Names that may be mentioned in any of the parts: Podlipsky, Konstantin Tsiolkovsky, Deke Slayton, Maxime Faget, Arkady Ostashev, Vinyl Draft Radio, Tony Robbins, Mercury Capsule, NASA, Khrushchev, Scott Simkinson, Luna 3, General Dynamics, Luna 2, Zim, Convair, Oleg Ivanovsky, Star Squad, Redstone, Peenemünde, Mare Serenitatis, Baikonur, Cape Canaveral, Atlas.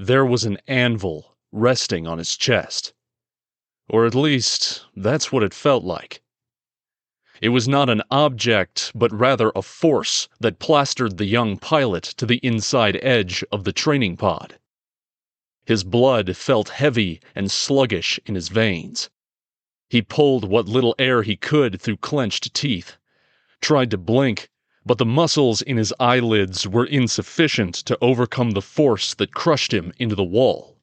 There was an anvil resting on his chest. Or at least, that's what it felt like. It was not an object, but rather a force that plastered the young pilot to the inside edge of the training pod. His blood felt heavy and sluggish in his veins. He pulled what little air he could through clenched teeth, tried to blink, but the muscles in his eyelids were insufficient to overcome the force that crushed him into the wall.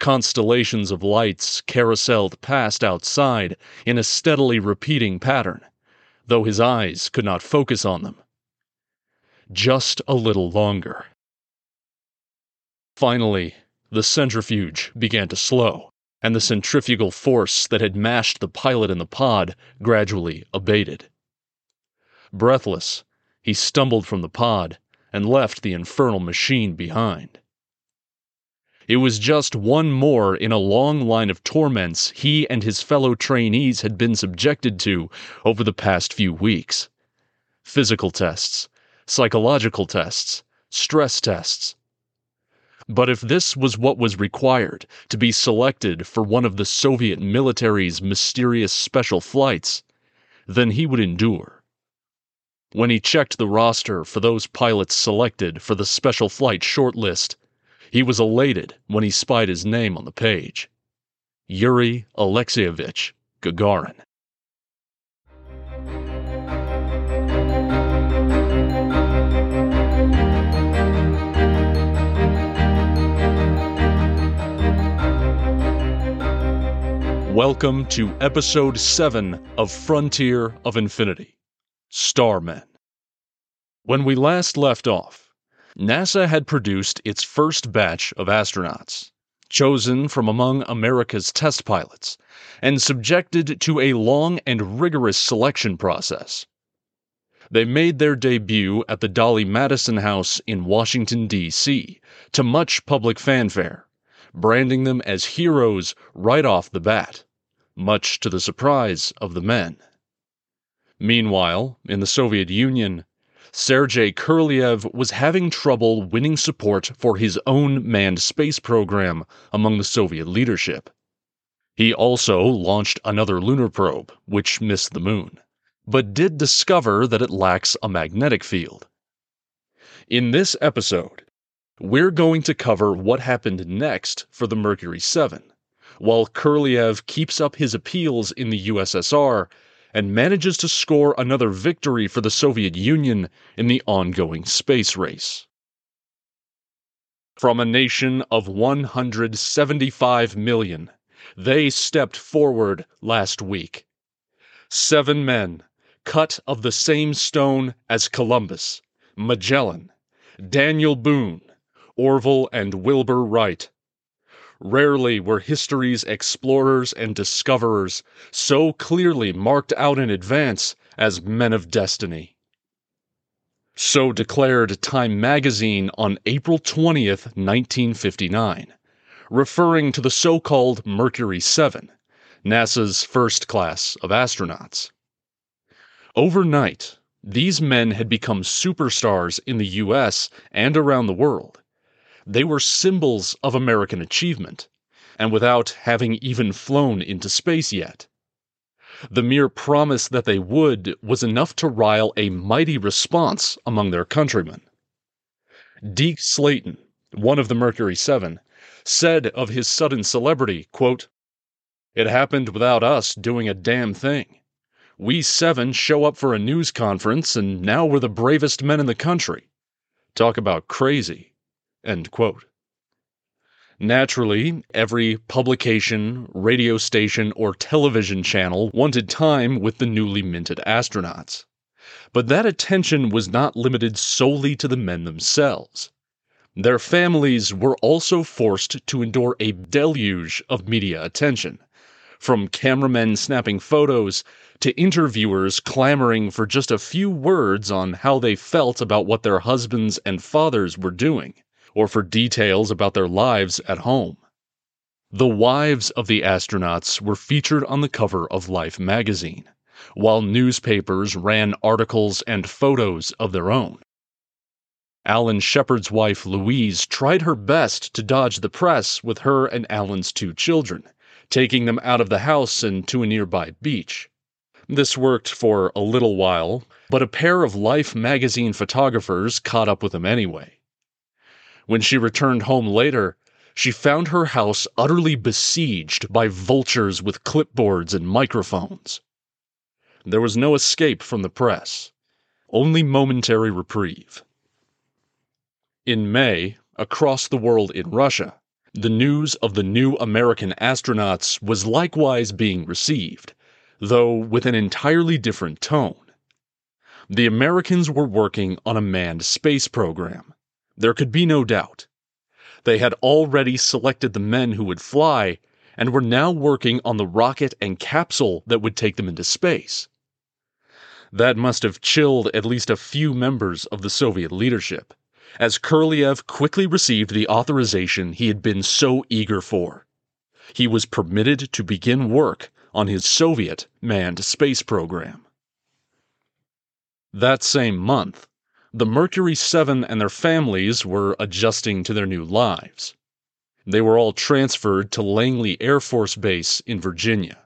Constellations of lights carouseled past outside in a steadily repeating pattern, though his eyes could not focus on them. Just a little longer. Finally, the centrifuge began to slow, and the centrifugal force that had mashed the pilot in the pod gradually abated. Breathless, he stumbled from the pod and left the infernal machine behind. It was just one more in a long line of torments he and his fellow trainees had been subjected to over the past few weeks. Physical tests, psychological tests, stress tests. But if this was what was required to be selected for one of the Soviet military's mysterious special flights, then he would endure. When he checked the roster for those pilots selected for the special flight shortlist, he was elated when he spied his name on the page. Yuri Alexeyevich Gagarin. Welcome to Episode 7 of Frontier of Infinity, Starmen. When we last left off, NASA had produced its first batch of astronauts, chosen from among America's test pilots, and subjected to a long and rigorous selection process. They made their debut at the Dolly Madison House in Washington, D.C., to much public fanfare, branding them as heroes right off the bat, much to the surprise of the men. Meanwhile, in the Soviet Union, Sergei Korolev was having trouble winning support for his own manned space program among the Soviet leadership. He also launched another lunar probe, which missed the moon, but did discover that it lacks a magnetic field. In this episode, we're going to cover what happened next for the Mercury 7, while Korolev keeps up his appeals in the USSR and manages to score another victory for the Soviet Union in the ongoing space race. From a nation of 175 million, they stepped forward last week. 7 men, cut of the same stone as Columbus, Magellan, Daniel Boone, Orville and Wilbur Wright. Rarely were history's explorers and discoverers so clearly marked out in advance as men of destiny. So declared Time magazine on April 20th, 1959, referring to the so-called Mercury 7, NASA's first class of astronauts. Overnight, these men had become superstars in the U.S. and around the world. They were symbols of American achievement, and without having even flown into space yet. The mere promise that they would was enough to rile a mighty response among their countrymen. Deke Slayton, one of the Mercury 7, said of his sudden celebrity, quote, "It happened without us doing a damn thing. We 7 show up for a news conference, and now we're the bravest men in the country. Talk about crazy." End quote. Naturally, every publication, radio station, or television channel wanted time with the newly minted astronauts. But that attention was not limited solely to the men themselves. Their families were also forced to endure a deluge of media attention, from cameramen snapping photos to interviewers clamoring for just a few words on how they felt about what their husbands and fathers were doing, or for details about their lives at home. The wives of the astronauts were featured on the cover of Life magazine, while newspapers ran articles and photos of their own. Alan Shepard's wife, Louise, tried her best to dodge the press with her and Alan's two children, taking them out of the house and to a nearby beach. This worked for a little while, but a pair of Life magazine photographers caught up with them anyway. When she returned home later, she found her house utterly besieged by vultures with clipboards and microphones. There was no escape from the press, only momentary reprieve. In May, across the world in Russia, the news of the new American astronauts was likewise being received, though with an entirely different tone. The Americans were working on a manned space program. There could be no doubt. They had already selected the men who would fly and were now working on the rocket and capsule that would take them into space. That must have chilled at least a few members of the Soviet leadership, as Korolev quickly received the authorization he had been so eager for. He was permitted to begin work on his Soviet manned space program. That same month, the Mercury 7 and their families were adjusting to their new lives. They were all transferred to Langley Air Force Base in Virginia,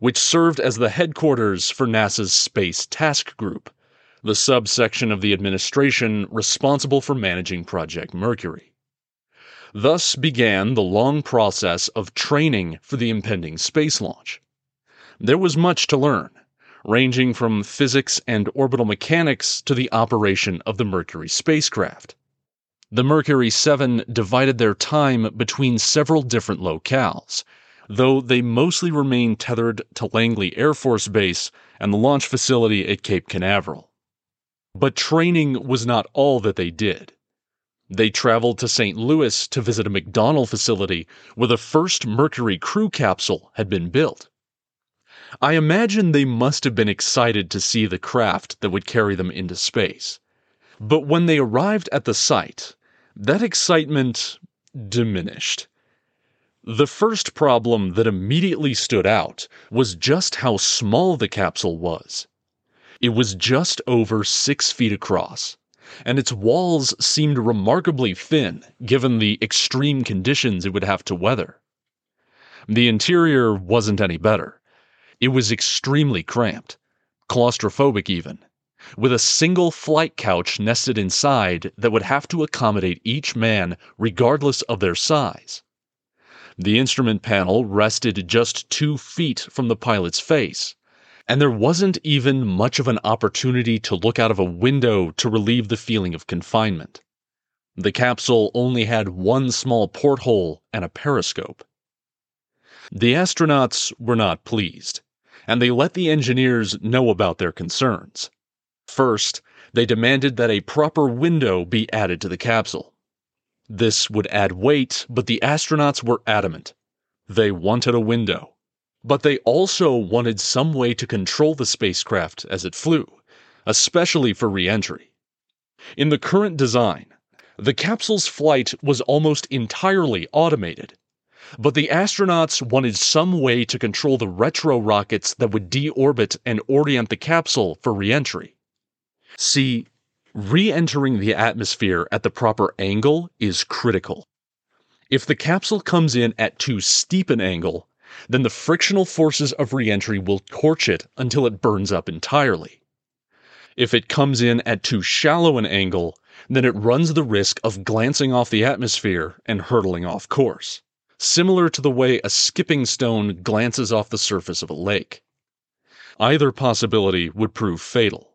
which served as the headquarters for NASA's Space Task Group, the subsection of the administration responsible for managing Project Mercury. Thus began the long process of training for the impending space launch. There was much to learn, ranging from physics and orbital mechanics to the operation of the Mercury spacecraft. The Mercury 7 divided their time between several different locales, though they mostly remained tethered to Langley Air Force Base and the launch facility at Cape Canaveral. But training was not all that they did. They traveled to St. Louis to visit a McDonnell facility where the first Mercury crew capsule had been built. I imagine they must have been excited to see the craft that would carry them into space. But when they arrived at the site, that excitement diminished. The first problem that immediately stood out was just how small the capsule was. It was just over 6 feet across, and its walls seemed remarkably thin given the extreme conditions it would have to weather. The interior wasn't any better. It was extremely cramped, claustrophobic even, with a single flight couch nested inside that would have to accommodate each man regardless of their size. The instrument panel rested just 2 feet from the pilot's face, and there wasn't even much of an opportunity to look out of a window to relieve the feeling of confinement. The capsule only had one small porthole and a periscope. The astronauts were not pleased, and they let the engineers know about their concerns. First, they demanded that a proper window be added to the capsule. This would add weight, but the astronauts were adamant. They wanted a window, but they also wanted some way to control the spacecraft as it flew, especially for re-entry. In the current design, the capsule's flight was almost entirely automated, but the astronauts wanted some way to control the retro rockets that would deorbit and orient the capsule for re-entry. See, re-entering the atmosphere at the proper angle is critical. If the capsule comes in at too steep an angle, then the frictional forces of re-entry will torch it until it burns up entirely. If it comes in at too shallow an angle, then it runs the risk of glancing off the atmosphere and hurtling off course, similar to the way a skipping stone glances off the surface of a lake. Either possibility would prove fatal,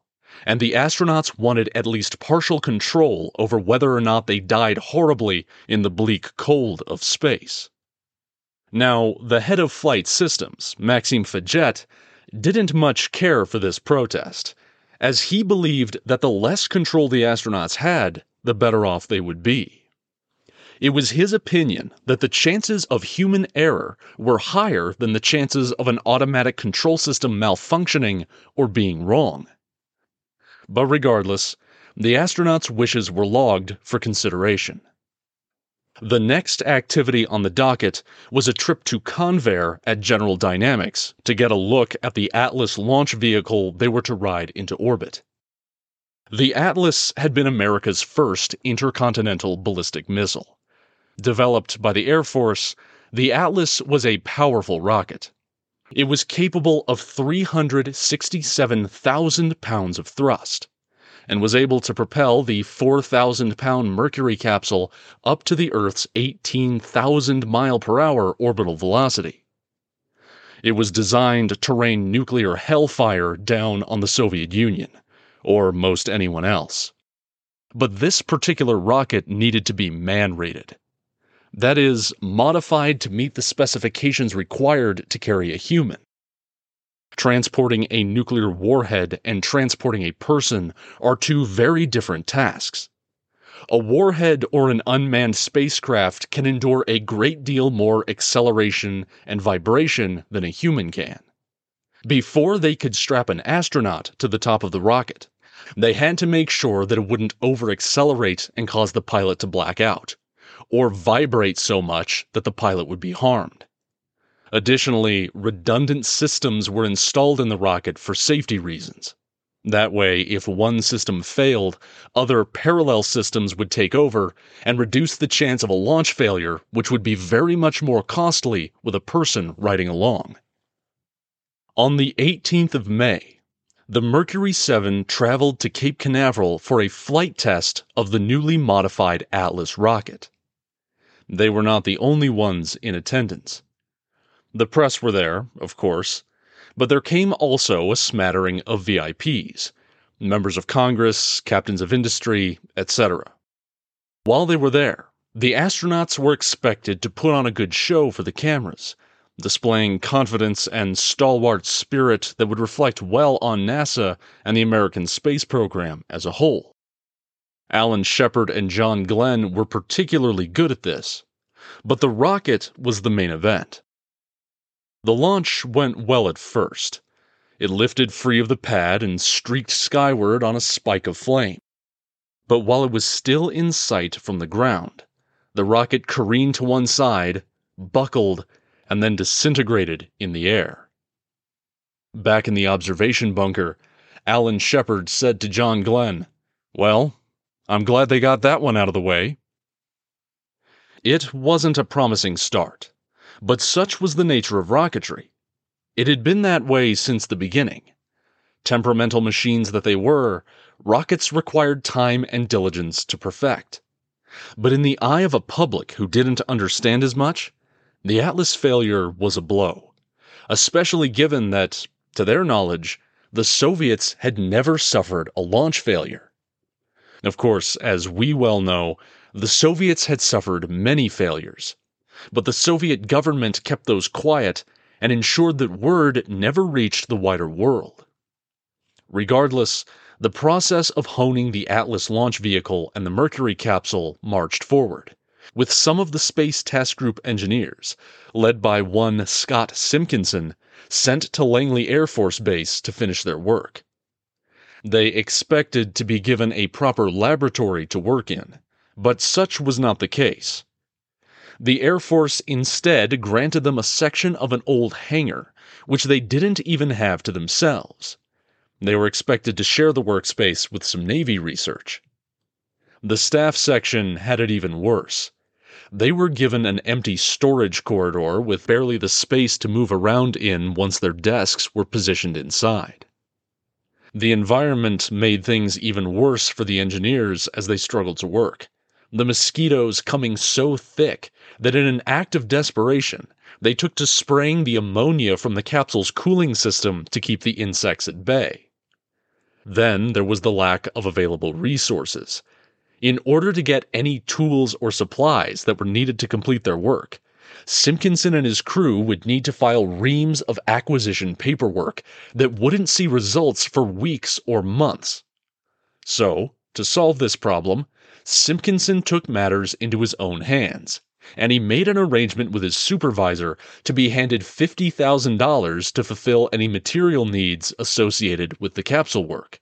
and the astronauts wanted at least partial control over whether or not they died horribly in the bleak cold of space. Now, the head of flight systems, Maxime Faget, didn't much care for this protest, as he believed that the less control the astronauts had, the better off they would be. It was his opinion that the chances of human error were higher than the chances of an automatic control system malfunctioning or being wrong. But regardless, the astronauts' wishes were logged for consideration. The next activity on the docket was a trip to Convair at General Dynamics to get a look at the Atlas launch vehicle they were to ride into orbit. The Atlas had been America's first intercontinental ballistic missile. Developed by the Air Force, the Atlas was a powerful rocket. It was capable of 367,000 pounds of thrust, and was able to propel the 4,000-pound Mercury capsule up to the Earth's 18,000-mile-per-hour orbital velocity. It was designed to rain nuclear hellfire down on the Soviet Union, or most anyone else. But this particular rocket needed to be man-rated. That is, modified to meet the specifications required to carry a human. Transporting a nuclear warhead and transporting a person are two very different tasks. A warhead or an unmanned spacecraft can endure a great deal more acceleration and vibration than a human can. Before they could strap an astronaut to the top of the rocket, they had to make sure that it wouldn't over-accelerate and cause the pilot to black out, or vibrate so much that the pilot would be harmed. Additionally, redundant systems were installed in the rocket for safety reasons. That way, if one system failed, other parallel systems would take over and reduce the chance of a launch failure, which would be very much more costly with a person riding along. On the 18th of May, the Mercury 7 traveled to Cape Canaveral for a flight test of the newly modified Atlas rocket. They were not the only ones in attendance. The press were there, of course, but there came also a smattering of VIPs, members of Congress, captains of industry, etc. While they were there, the astronauts were expected to put on a good show for the cameras, displaying confidence and stalwart spirit that would reflect well on NASA and the American space program as a whole. Alan Shepard and John Glenn were particularly good at this, but the rocket was the main event. The launch went well at first. It lifted free of the pad and streaked skyward on a spike of flame. But while it was still in sight from the ground, the rocket careened to one side, buckled, and then disintegrated in the air. Back in the observation bunker, Alan Shepard said to John Glenn, "Well, I'm glad they got that one out of the way." It wasn't a promising start, but such was the nature of rocketry. It had been that way since the beginning. Temperamental machines that they were, rockets required time and diligence to perfect. But in the eye of a public who didn't understand as much, the Atlas failure was a blow, especially given that, to their knowledge, the Soviets had never suffered a launch failure. Of course, as we well know, the Soviets had suffered many failures, but the Soviet government kept those quiet and ensured that word never reached the wider world. Regardless, the process of honing the Atlas launch vehicle and the Mercury capsule marched forward, with some of the Space Task Group engineers, led by one Scott Simkinson, sent to Langley Air Force Base to finish their work. They expected to be given a proper laboratory to work in, but such was not the case. The Air Force instead granted them a section of an old hangar, which they didn't even have to themselves. They were expected to share the workspace with some Navy research. The staff section had it even worse. They were given an empty storage corridor with barely the space to move around in once their desks were positioned inside. The environment made things even worse for the engineers as they struggled to work, the mosquitoes coming so thick that in an act of desperation, they took to spraying the ammonia from the capsule's cooling system to keep the insects at bay. Then there was the lack of available resources. In order to get any tools or supplies that were needed to complete their work, Simkinson and his crew would need to file reams of acquisition paperwork that wouldn't see results for weeks or months. So, to solve this problem, Simkinson took matters into his own hands, and he made an arrangement with his supervisor to be handed $50,000 to fulfill any material needs associated with the capsule work.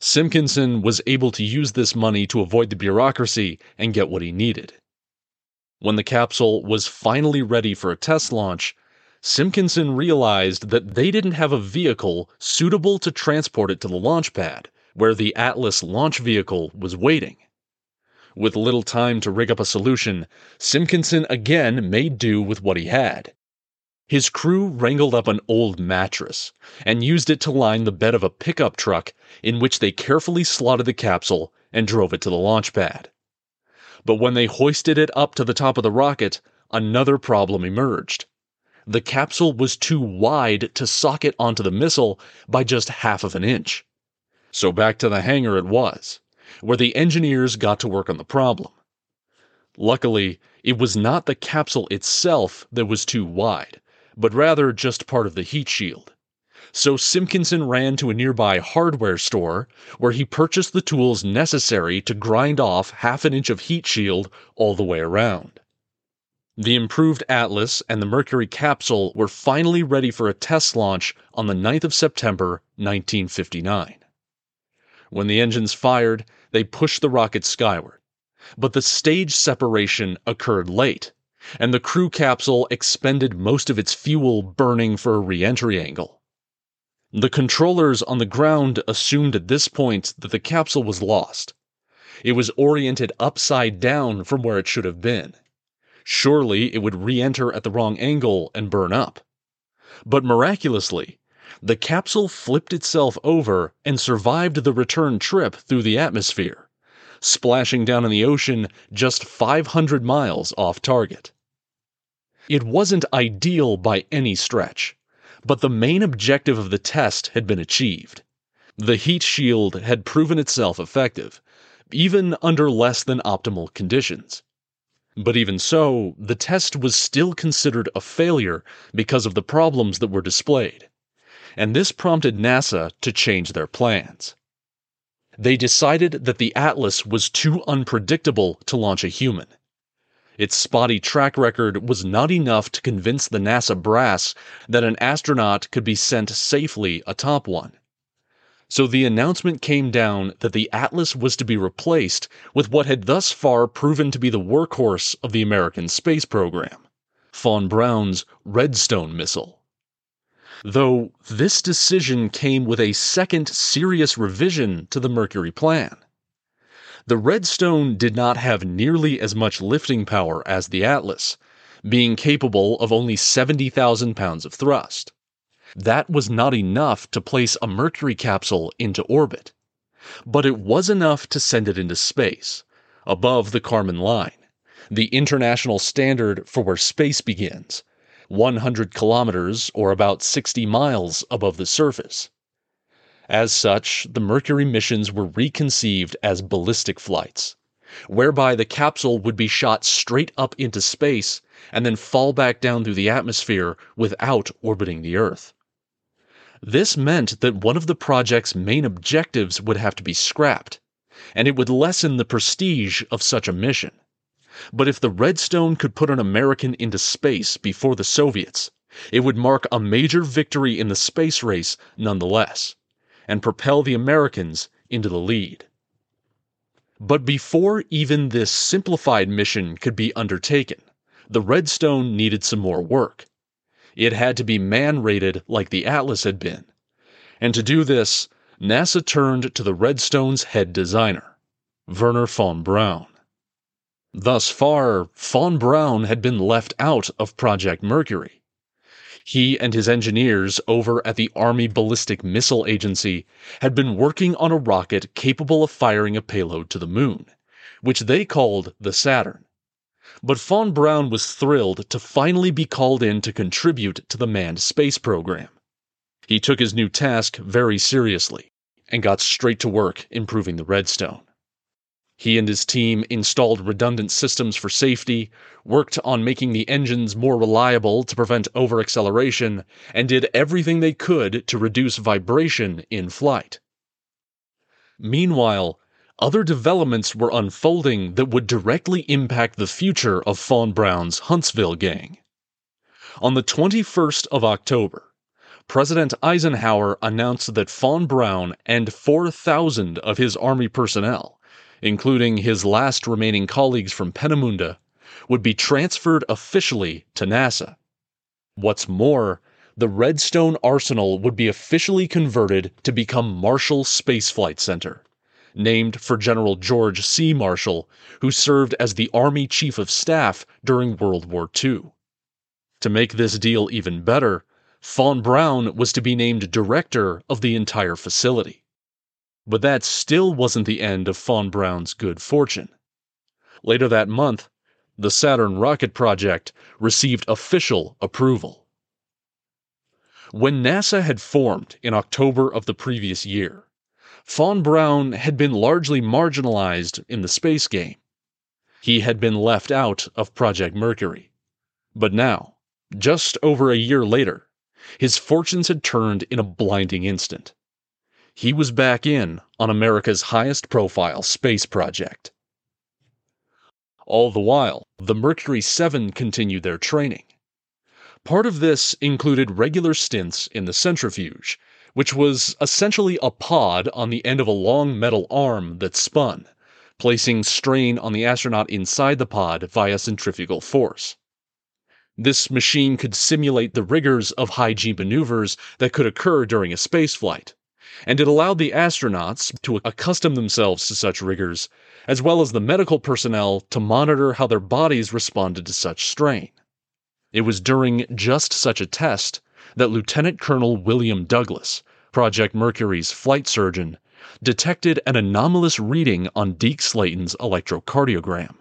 Simkinson was able to use this money to avoid the bureaucracy and get what he needed. When the capsule was finally ready for a test launch, Simkinson realized that they didn't have a vehicle suitable to transport it to the launch pad, where the Atlas launch vehicle was waiting. With little time to rig up a solution, Simkinson again made do with what he had. His crew wrangled up an old mattress and used it to line the bed of a pickup truck, in which they carefully slotted the capsule and drove it to the launch pad. But when they hoisted it up to the top of the rocket, another problem emerged. The capsule was too wide to socket onto the missile by just half of an inch. So back to the hangar it was, where the engineers got to work on the problem. Luckily, it was not the capsule itself that was too wide, but rather just part of the heat shield. So Simkinson ran to a nearby hardware store, where he purchased the tools necessary to grind off half an inch of heat shield all the way around. The improved Atlas and the Mercury capsule were finally ready for a test launch on the 9th of September, 1959. When the engines fired, they pushed the rocket skyward, but the stage separation occurred late, and the crew capsule expended most of its fuel burning for a re-entry angle. The controllers on the ground assumed at this point that the capsule was lost. It was oriented upside down from where it should have been. Surely it would re-enter at the wrong angle and burn up. But miraculously, the capsule flipped itself over and survived the return trip through the atmosphere, splashing down in the ocean just 500 miles off target. It wasn't ideal by any stretch, but the main objective of the test had been achieved. The heat shield had proven itself effective, even under less than optimal conditions. But even so, the test was still considered a failure because of the problems that were displayed, and this prompted NASA to change their plans. They decided that the Atlas was too unpredictable to launch a human. Its spotty track record was not enough to convince the NASA brass that an astronaut could be sent safely atop one. So the announcement came down that the Atlas was to be replaced with what had thus far proven to be the workhorse of the American space program, von Braun's Redstone missile. Though this decision came with a second serious revision to the Mercury plan. The Redstone did not have nearly as much lifting power as the Atlas, being capable of only 70,000 pounds of thrust. That was not enough to place a Mercury capsule into orbit, but it was enough to send it into space, above the Kármán line, the international standard for where space begins, 100 kilometers, or about 60 miles above the surface. As such, the Mercury missions were reconceived as ballistic flights, whereby the capsule would be shot straight up into space and then fall back down through the atmosphere without orbiting the Earth. This meant that one of the project's main objectives would have to be scrapped, and it would lessen the prestige of such a mission. But if the Redstone could put an American into space before the Soviets, it would mark a major victory in the space race nonetheless, and propel the Americans into the lead. But before even this simplified mission could be undertaken, the Redstone needed some more work. It had to be man-rated like the Atlas had been, and to do this, NASA turned to the Redstone's head designer, Werner von Braun. Thus far, von Braun had been left out of Project Mercury. He and his engineers over at the Army Ballistic Missile Agency had been working on a rocket capable of firing a payload to the moon, which they called the Saturn. But von Braun was thrilled to finally be called in to contribute to the manned space program. He took his new task very seriously and got straight to work improving the Redstone. He and his team installed redundant systems for safety, worked on making the engines more reliable to prevent overacceleration, and did everything they could to reduce vibration in flight. Meanwhile, other developments were unfolding that would directly impact the future of von Braun's Huntsville gang. On the 21st of October, President Eisenhower announced that von Braun and 4,000 of his Army personnel, including his last remaining colleagues from Peenemünde, would be transferred officially to NASA. What's more, the Redstone Arsenal would be officially converted to become Marshall Space Flight Center, named for General George C. Marshall, who served as the Army Chief of Staff during World War II. To make this deal even better, von Braun was to be named director of the entire facility. But that still wasn't the end of von Braun's good fortune. Later that month, the Saturn rocket project received official approval. When NASA had formed in October of the previous year, von Braun had been largely marginalized in the space game. He had been left out of Project Mercury. But now, just over a year later, his fortunes had turned in a blinding instant. He was back in on America's highest-profile space project. All the while, the Mercury 7 continued their training. Part of this included regular stints in the centrifuge, which was essentially a pod on the end of a long metal arm that spun, placing strain on the astronaut inside the pod via centrifugal force. This machine could simulate the rigors of high-G maneuvers that could occur during a spaceflight, and it allowed the astronauts to accustom themselves to such rigors, as well as the medical personnel to monitor how their bodies responded to such strain. It was during just such a test that Lieutenant Colonel William Douglas, Project Mercury's flight surgeon, detected an anomalous reading on Deke Slayton's electrocardiogram.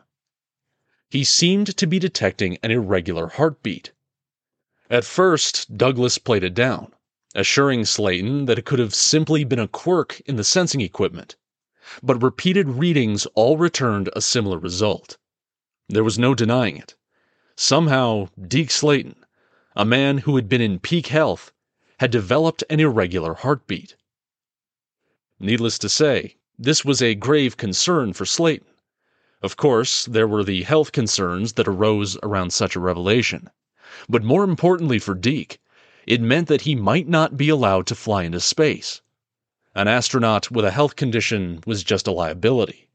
He seemed to be detecting an irregular heartbeat. At first, Douglas played it down, assuring Slayton that it could have simply been a quirk in the sensing equipment, but repeated readings all returned a similar result. There was no denying it. Somehow, Deke Slayton, a man who had been in peak health, had developed an irregular heartbeat. Needless to say, this was a grave concern for Slayton. Of course, there were the health concerns that arose around such a revelation. But more importantly for Deke, it meant that he might not be allowed to fly into space. An astronaut with a health condition was just a liability.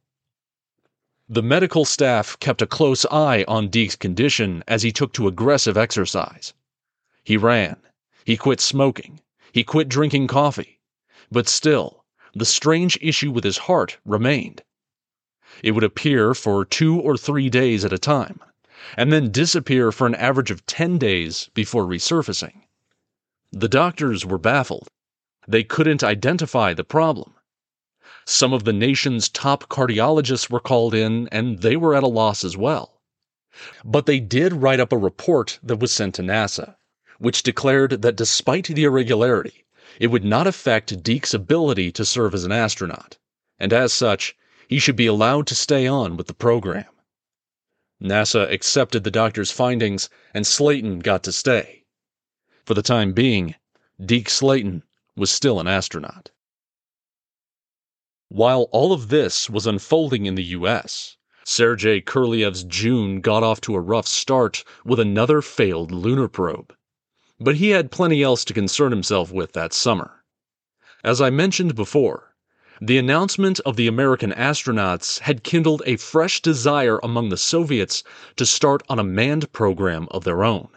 The medical staff kept a close eye on Deke's condition as he took to aggressive exercise. He ran. He quit smoking. He quit drinking coffee. But still, the strange issue with his heart remained. It would appear for 2 or 3 days at a time, and then disappear for an average of 10 days before resurfacing. The doctors were baffled. They couldn't identify the problem. Some of the nation's top cardiologists were called in, and they were at a loss as well. But they did write up a report that was sent to NASA, which declared that despite the irregularity, it would not affect Deke's ability to serve as an astronaut, and as such, he should be allowed to stay on with the program. NASA accepted the doctor's findings, and Slayton got to stay. For the time being, Deke Slayton was still an astronaut. While all of this was unfolding in the U.S., Sergei Korolev's June got off to a rough start with another failed lunar probe. But he had plenty else to concern himself with that summer. As I mentioned before, the announcement of the American astronauts had kindled a fresh desire among the Soviets to start on a manned program of their own.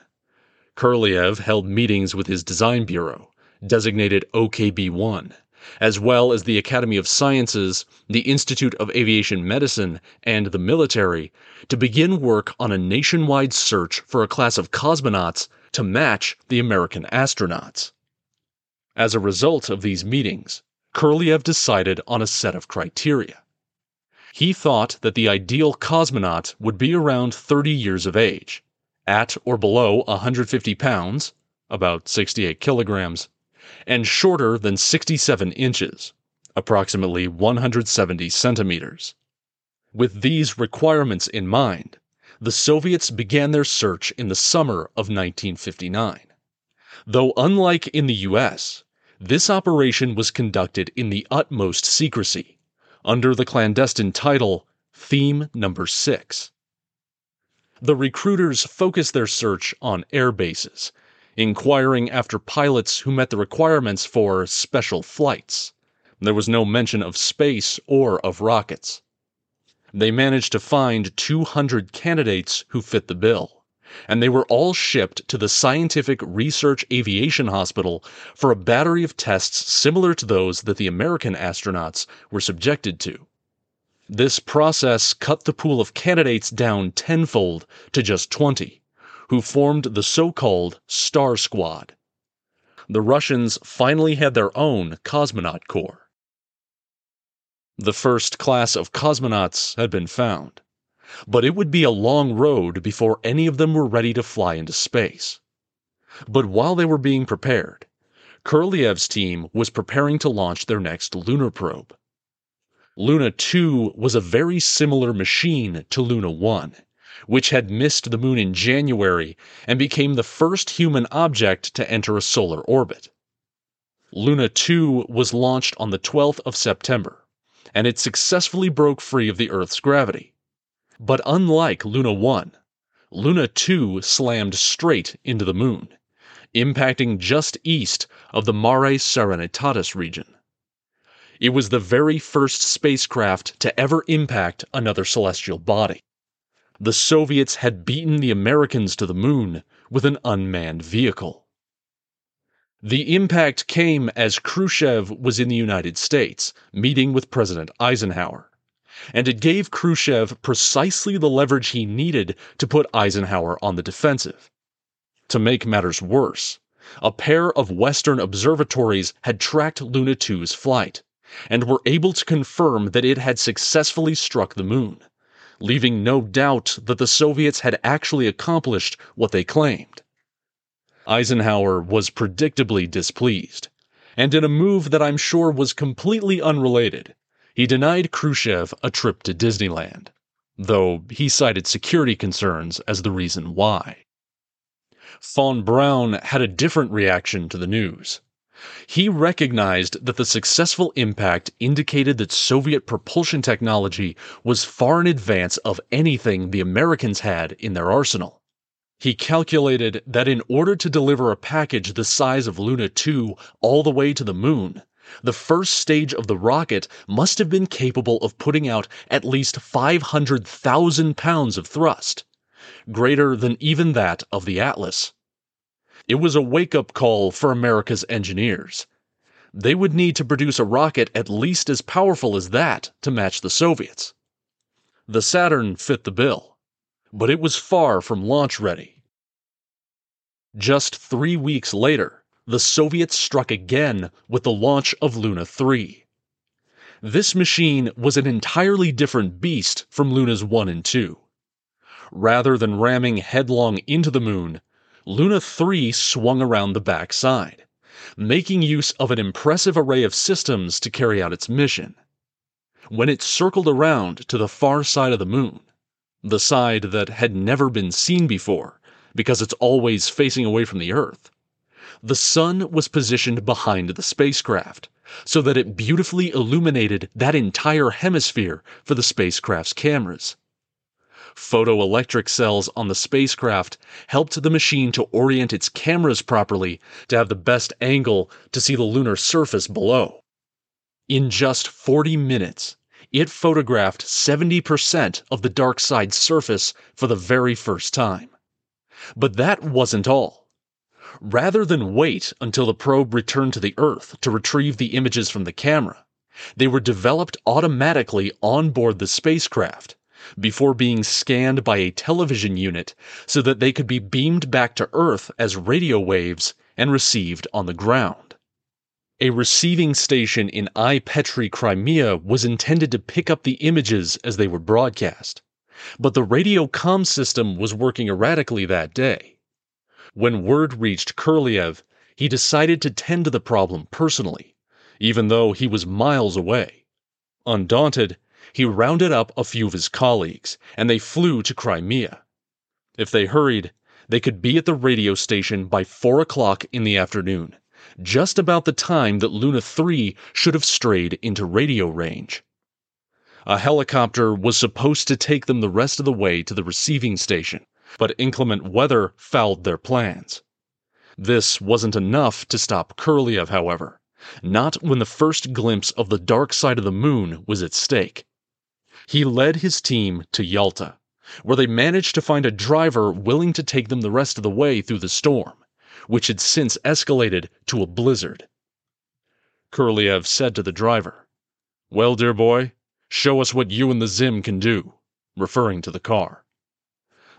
Korolev held meetings with his design bureau, designated OKB-1, as well as the Academy of Sciences, the Institute of Aviation Medicine, and the military, to begin work on a nationwide search for a class of cosmonauts to match the American astronauts. As a result of these meetings, Korolev decided on a set of criteria. He thought that the ideal cosmonaut would be around 30 years of age, at or below 150 pounds, about 68 kilograms, and shorter than 67 inches, approximately 170 centimeters. With these requirements in mind, the Soviets began their search in the summer of 1959. Though unlike in the U.S., this operation was conducted in the utmost secrecy, under the clandestine title Theme Number 6. The recruiters focused their search on air bases, inquiring after pilots who met the requirements for special flights. There was no mention of space or of rockets. They managed to find 200 candidates who fit the bill, and they were all shipped to the Scientific Research Aviation Hospital for a battery of tests similar to those that the American astronauts were subjected to. This process cut the pool of candidates down tenfold to just 20, who formed the so-called Star Squad. The Russians finally had their own cosmonaut corps. The first class of cosmonauts had been found, but it would be a long road before any of them were ready to fly into space. But while they were being prepared, Korolev's team was preparing to launch their next lunar probe. Luna 2 was a very similar machine to Luna 1, which had missed the moon in January and became the first human object to enter a solar orbit. Luna 2 was launched on the 12th of September, and it successfully broke free of the Earth's gravity. But unlike Luna 1, Luna 2 slammed straight into the moon, impacting just east of the Mare Serenitatis region. It was the very first spacecraft to ever impact another celestial body. The Soviets had beaten the Americans to the moon with an unmanned vehicle. The impact came as Khrushchev was in the United States, meeting with President Eisenhower, and it gave Khrushchev precisely the leverage he needed to put Eisenhower on the defensive. To make matters worse, a pair of Western observatories had tracked Luna 2's flight, and were able to confirm that it had successfully struck the moon, leaving no doubt that the Soviets had actually accomplished what they claimed. Eisenhower was predictably displeased, and in a move that I'm sure was completely unrelated, he denied Khrushchev a trip to Disneyland, though he cited security concerns as the reason why. Von Braun had a different reaction to the news. He recognized that the successful impact indicated that Soviet propulsion technology was far in advance of anything the Americans had in their arsenal. He calculated that in order to deliver a package the size of Luna 2 all the way to the moon, the first stage of the rocket must have been capable of putting out at least 500,000 pounds of thrust, greater than even that of the Atlas. It was a wake-up call for America's engineers. They would need to produce a rocket at least as powerful as that to match the Soviets. The Saturn fit the bill, but it was far from launch ready. Just 3 weeks later, the Soviets struck again with the launch of Luna 3. This machine was an entirely different beast from Lunas 1 and 2. Rather than ramming headlong into the moon, Luna 3 swung around the backside, making use of an impressive array of systems to carry out its mission. When it circled around to the far side of the moon, the side that had never been seen before because it's always facing away from the Earth, the sun was positioned behind the spacecraft so that it beautifully illuminated that entire hemisphere for the spacecraft's cameras. Photoelectric cells on the spacecraft helped the machine to orient its cameras properly to have the best angle to see the lunar surface below. In just 40 minutes, it photographed 70% of the dark side surface for the very first time. But that wasn't all. Rather than wait until the probe returned to the Earth to retrieve the images from the camera, they were developed automatically on board the spacecraft, before being scanned by a television unit so that they could be beamed back to Earth as radio waves and received on the ground. A receiving station in I-Petri, Crimea, was intended to pick up the images as they were broadcast, but the radio comm system was working erratically that day. When word reached Korolev, he decided to tend to the problem personally, even though he was miles away. Undaunted, he rounded up a few of his colleagues, and they flew to Crimea. If they hurried, they could be at the radio station by 4 o'clock in the afternoon, just about the time that Luna 3 should have strayed into radio range. A helicopter was supposed to take them the rest of the way to the receiving station, but inclement weather fouled their plans. This wasn't enough to stop Korolev, however, not when the first glimpse of the dark side of the moon was at stake. He led his team to Yalta, where they managed to find a driver willing to take them the rest of the way through the storm, which had since escalated to a blizzard. Korolev said to the driver, "Well, dear boy, show us what you and the Zim can do," referring to the car.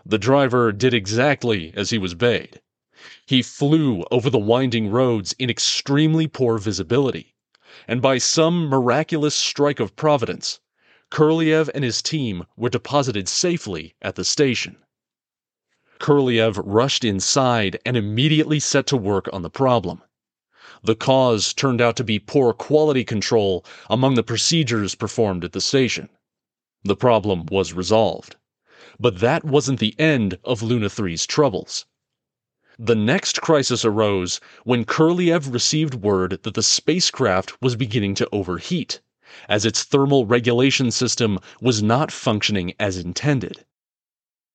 The driver did exactly as he was bade. He flew over the winding roads in extremely poor visibility, and by some miraculous strike of providence, Korolev and his team were deposited safely at the station. Korolev rushed inside and immediately set to work on the problem. The cause turned out to be poor quality control among the procedures performed at the station. The problem was resolved. But that wasn't the end of Luna 3's troubles. The next crisis arose when Korolev received word that the spacecraft was beginning to overheat, as its thermal regulation system was not functioning as intended.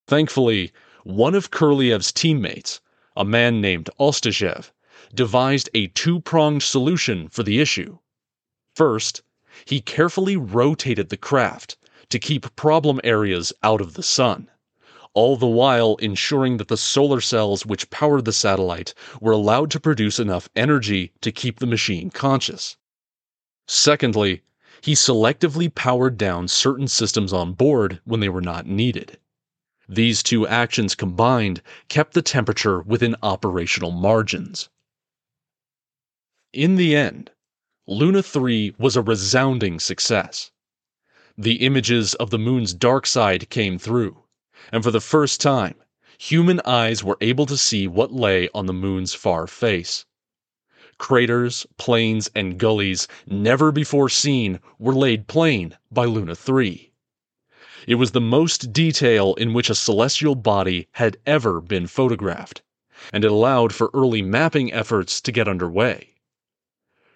Thankfully, one of Korolev's teammates, a man named Ostashev, devised a two-pronged solution for the issue. First, he carefully rotated the craft to keep problem areas out of the sun, all the while ensuring that the solar cells which powered the satellite were allowed to produce enough energy to keep the machine conscious. Secondly, he selectively powered down certain systems on board when they were not needed. These two actions combined kept the temperature within operational margins. In the end, Luna 3 was a resounding success. The images of the moon's dark side came through, and for the first time, human eyes were able to see what lay on the moon's far face. Craters, plains, and gullies never before seen were laid plain by Luna 3. It was the most detail in which a celestial body had ever been photographed, and it allowed for early mapping efforts to get underway.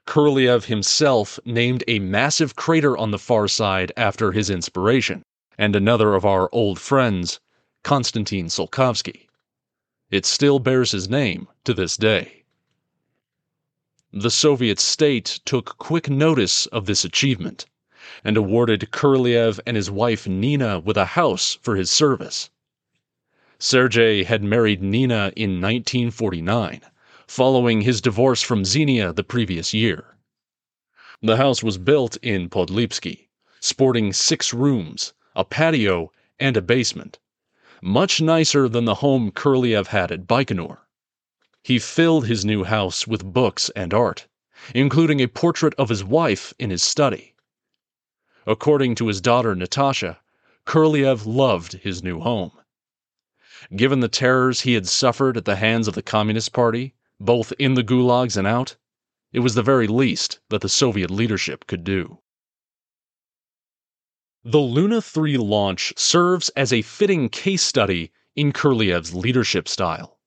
Korolev himself named a massive crater on the far side after his inspiration, and another of our old friends, Konstantin Tsiolkovsky. It still bears his name to this day. The Soviet state took quick notice of this achievement and awarded Korolev and his wife Nina with a house for his service. Sergei had married Nina in 1949, following his divorce from Xenia the previous year. The house was built in Podlipsky, sporting 6 rooms, a patio, and a basement, much nicer than the home Korolev had at Baikonur. He filled his new house with books and art, including a portrait of his wife in his study. According to his daughter Natasha, Korolev loved his new home. Given the terrors he had suffered at the hands of the Communist Party, both in the gulags and out, it was the very least that the Soviet leadership could do. The Luna 3 launch serves as a fitting case study in Korolev's leadership style.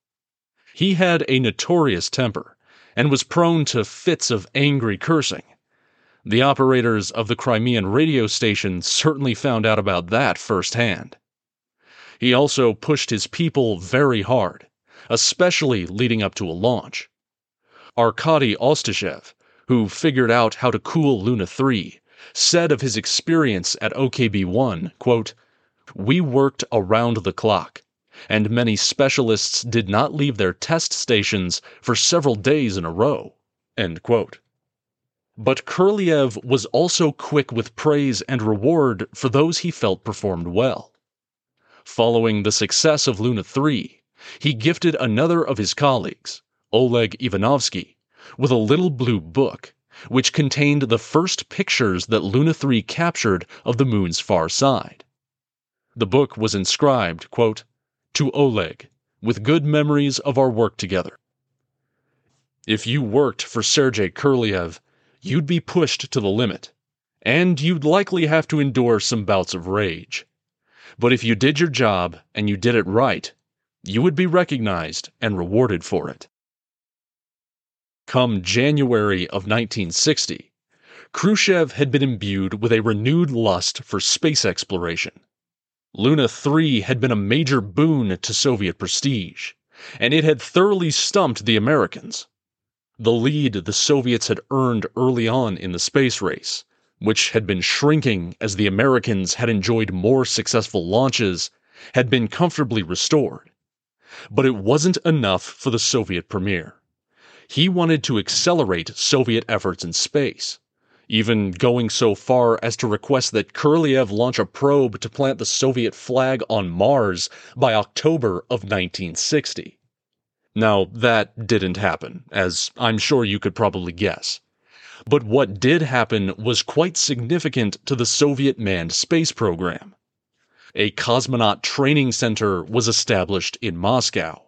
He had a notorious temper, and was prone to fits of angry cursing. The operators of the Crimean radio station certainly found out about that firsthand. He also pushed his people very hard, especially leading up to a launch. Arkady Ostashev, who figured out how to cool Luna 3, said of his experience at OKB-1, quote, "We worked around the clock, and many specialists did not leave their test stations for several days in a row." End quote. But Korolev was also quick with praise and reward for those he felt performed well. Following the success of Luna 3, he gifted another of his colleagues, Oleg Ivanovsky, with a little blue book, which contained the first pictures that Luna 3 captured of the moon's far side. The book was inscribed, quote, "To Oleg, with good memories of our work together." If you worked for Sergei Korolev, you'd be pushed to the limit, and you'd likely have to endure some bouts of rage. But if you did your job and you did it right, you would be recognized and rewarded for it. Come January of 1960, Khrushchev had been imbued with a renewed lust for space exploration. Luna 3 had been a major boon to Soviet prestige, and it had thoroughly stumped the Americans. The lead the Soviets had earned early on in the space race, which had been shrinking as the Americans had enjoyed more successful launches, had been comfortably restored. But it wasn't enough for the Soviet premier. He wanted to accelerate Soviet efforts in space, even going so far as to request that Korolev launch a probe to plant the Soviet flag on Mars by October of 1960. Now, that didn't happen, as I'm sure you could probably guess. But what did happen was quite significant to the Soviet manned space program. A cosmonaut training center was established in Moscow,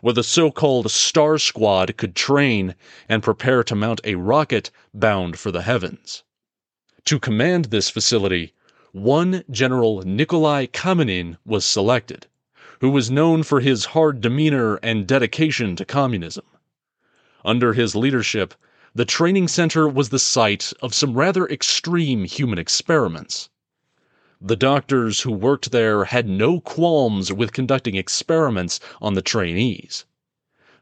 where the so-called Star Squad could train and prepare to mount a rocket bound for the heavens. To command this facility, one General Nikolai Kármán was selected, who was known for his hard demeanor and dedication to communism. Under his leadership, the training center was the site of some rather extreme human experiments. The doctors who worked there had no qualms with conducting experiments on the trainees.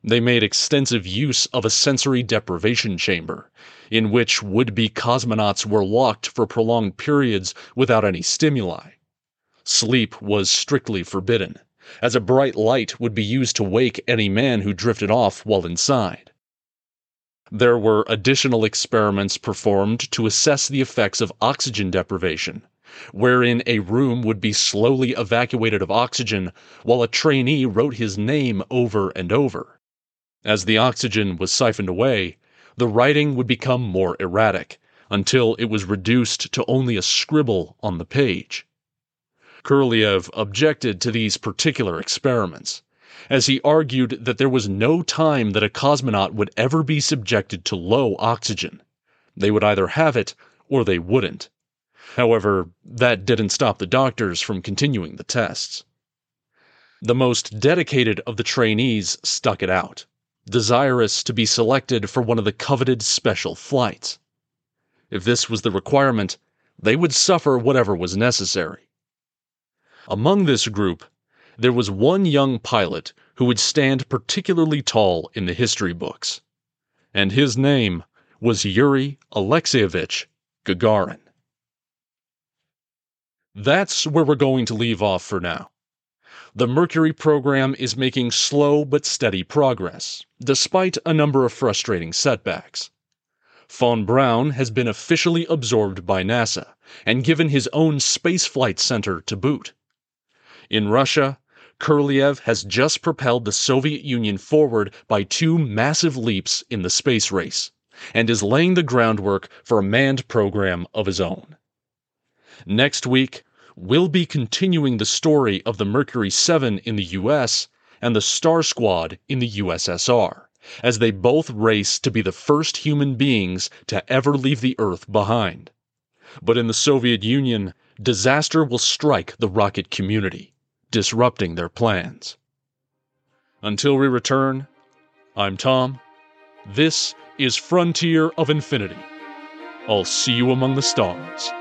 They made extensive use of a sensory deprivation chamber, in which would-be cosmonauts were locked for prolonged periods without any stimuli. Sleep was strictly forbidden, as a bright light would be used to wake any man who drifted off while inside. There were additional experiments performed to assess the effects of oxygen deprivation, wherein a room would be slowly evacuated of oxygen while a trainee wrote his name over and over. As the oxygen was siphoned away, the writing would become more erratic, until it was reduced to only a scribble on the page. Korolev objected to these particular experiments, as he argued that there was no time that a cosmonaut would ever be subjected to low oxygen. They would either have it or they wouldn't. However, that didn't stop the doctors from continuing the tests. The most dedicated of the trainees stuck it out, desirous to be selected for one of the coveted special flights. If this was the requirement, they would suffer whatever was necessary. Among this group, there was one young pilot who would stand particularly tall in the history books, and his name was Yuri Alexeyevich Gagarin. That's where we're going to leave off for now. The Mercury program is making slow but steady progress, despite a number of frustrating setbacks. Von Braun has been officially absorbed by NASA and given his own spaceflight center to boot. In Russia, Korolev has just propelled the Soviet Union forward by two massive leaps in the space race, and is laying the groundwork for a manned program of his own. Next week, we'll be continuing the story of the Mercury 7 in the US and the Star Squad in the USSR, as they both race to be the first human beings to ever leave the Earth behind. But in the Soviet Union, disaster will strike the rocket community, disrupting their plans. Until we return, I'm Tom. This is Frontier of Infinity. I'll see you among the stars.